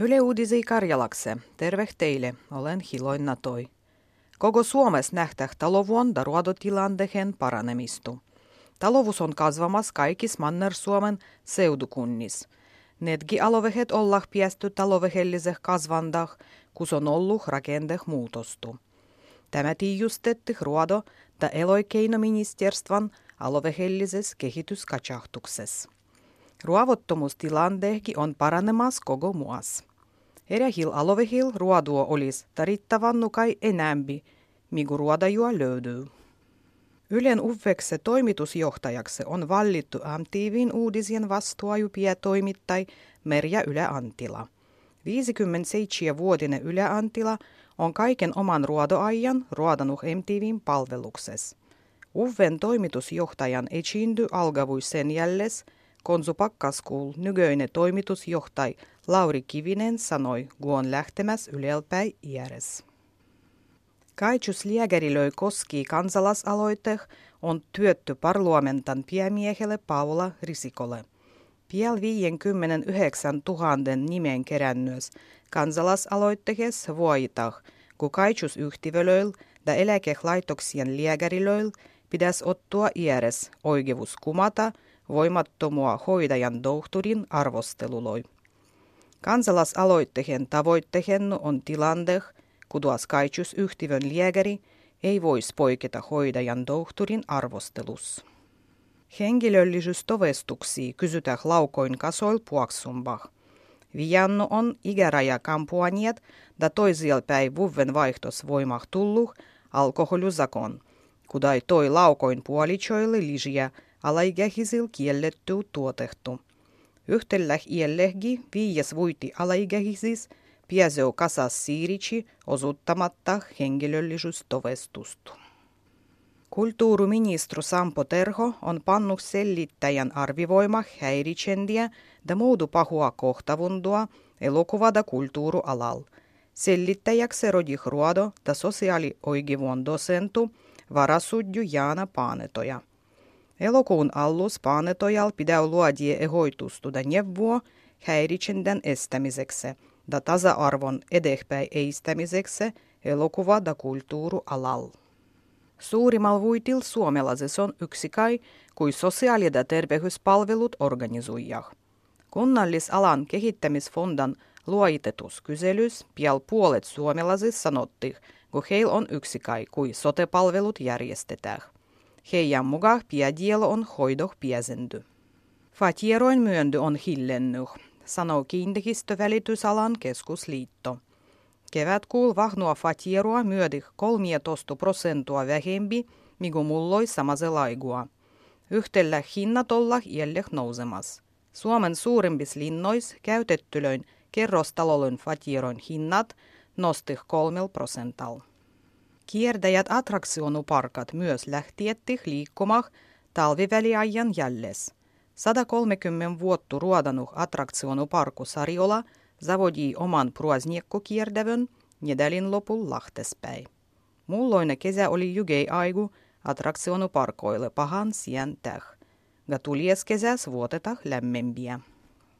Yle Uudisi Karjalaksi. Terveh teille. Olen Hiloin Natoi. Koko Suomessa nähtää talovuonna ruodotilanteen paranemistu. Talous on kasvamassa kaikissa Manner-Suomen seudukunnissa. Netki alovehet ollaan piästy talovehelliseh kasvandah, kus on ollut rakendeh muutostu. Tämä tiijustetti ruodo- ja eloikeinoministerstvan alovehellises kehityskatsahtuksessa. Ruovottomuustilantehki on paranemas koko muassa. Erehil alovehil ruoduo olis tarittavannu kai enämpi, migu ruodajua löydyy. Ylen uveksi toimitusjohtajaksi on valittu MTV:n uudisien vastuuajupietoimittai Merja Ylä-Anttila. 57-vuotinen Ylä-Anttila on kaiken oman ruodoajan ruodanut MTV:n palveluksessa. Uven toimitusjohtajan etsiinty algavui sen jälles, konsupakkaskuul nykyinen toimitusjohtaja Lauri Kivinen sanoi, kun on lähtemässä ylelpäin iäres. Kaijuslääkärilöi koskii kansalaisaloite on työtty parlamentan päämiehelle Paula Risikolle. Piel 59 000 nimen kerännyös kansalaisaloittehes vuoitah, kun kaijusyhtivölöil ja eläkelaitoksien lääkärilöil pitäisi ottua iäres oikeus kumata voimattomua hoitajan tohtorin arvosteluloi. Kansalaisaloitteen tavoitteen on tilande, kun kaijusyhtivön lääkäri ei voisi poiketa hoitajan tohtorin arvostelus. Henkilöllisyystovestuksia kysytään laukoin kasoil puoksumbah. Vijannu on ikärajakampuaniet ja toisielpäin vuoden vaihtos voimah tulluh alkoholizakon, kun toi laukoin puolichoille liisiä alaikähisil kielletty tuotehtu. Yhtelläh iellehgi 5-vuoti alaikähisis piäseo kasas siirici osuttamatta henkilöllisyystodistusta. Kulttuuriministeri Sampo Terho on pannut sellittäjän arvivoima häiritsendiä ja muudu pahua kohtavundua elokuvada kulttuurialal. Sellittäjäksi rodih ruodo ja sosiaalioikivun dosentu varasudju Jaana Paanetoja. Elokuun allus Paanetojal pidäy luodie ehoitustuda neuvoa häiritsendän estämiseksi ja tasa-arvon edehpäin eistämiseksi elokuva- ja kulttuurialal. Suurimal vuitil suomelaises on yksikai, kui sosiaali- ja terveyspalvelut organisoijah. Kunnallisalan kehittämisfondan luoitetus kyselys pial puolet suomelaises sanottih, kun heil on yksikai, kui sote-palvelut järjestetään. Heidän mukaan piädielo on hoidoh piäsenty. Fatieroin myönty on hillennyh, sanoo kiinteistövälitysalan keskusliitto. Kevätkuul vahnua fatieroa myödih 13% vähempi, migu mulloi samaselaigua. Yhtellä hinnat ollah iälleh nousemas. Suomen suurimpis linnois käytettylöin kerrostalolön fatieroin hinnat nostih 3%. Kiertäjät attraksionuparkat myös lähtiettih liikkumah talviväliajan jälles. 130 vuotta ruodanuh attraksionuparku Sarjola zavodii oman pruazniekkokiertävön nedälin lopun lahtespäin. Mulloinen kesä oli jygei aigu attraksionuparkoille pahan sientäh. Ga tulies kesäs vuotetah lämmempiä.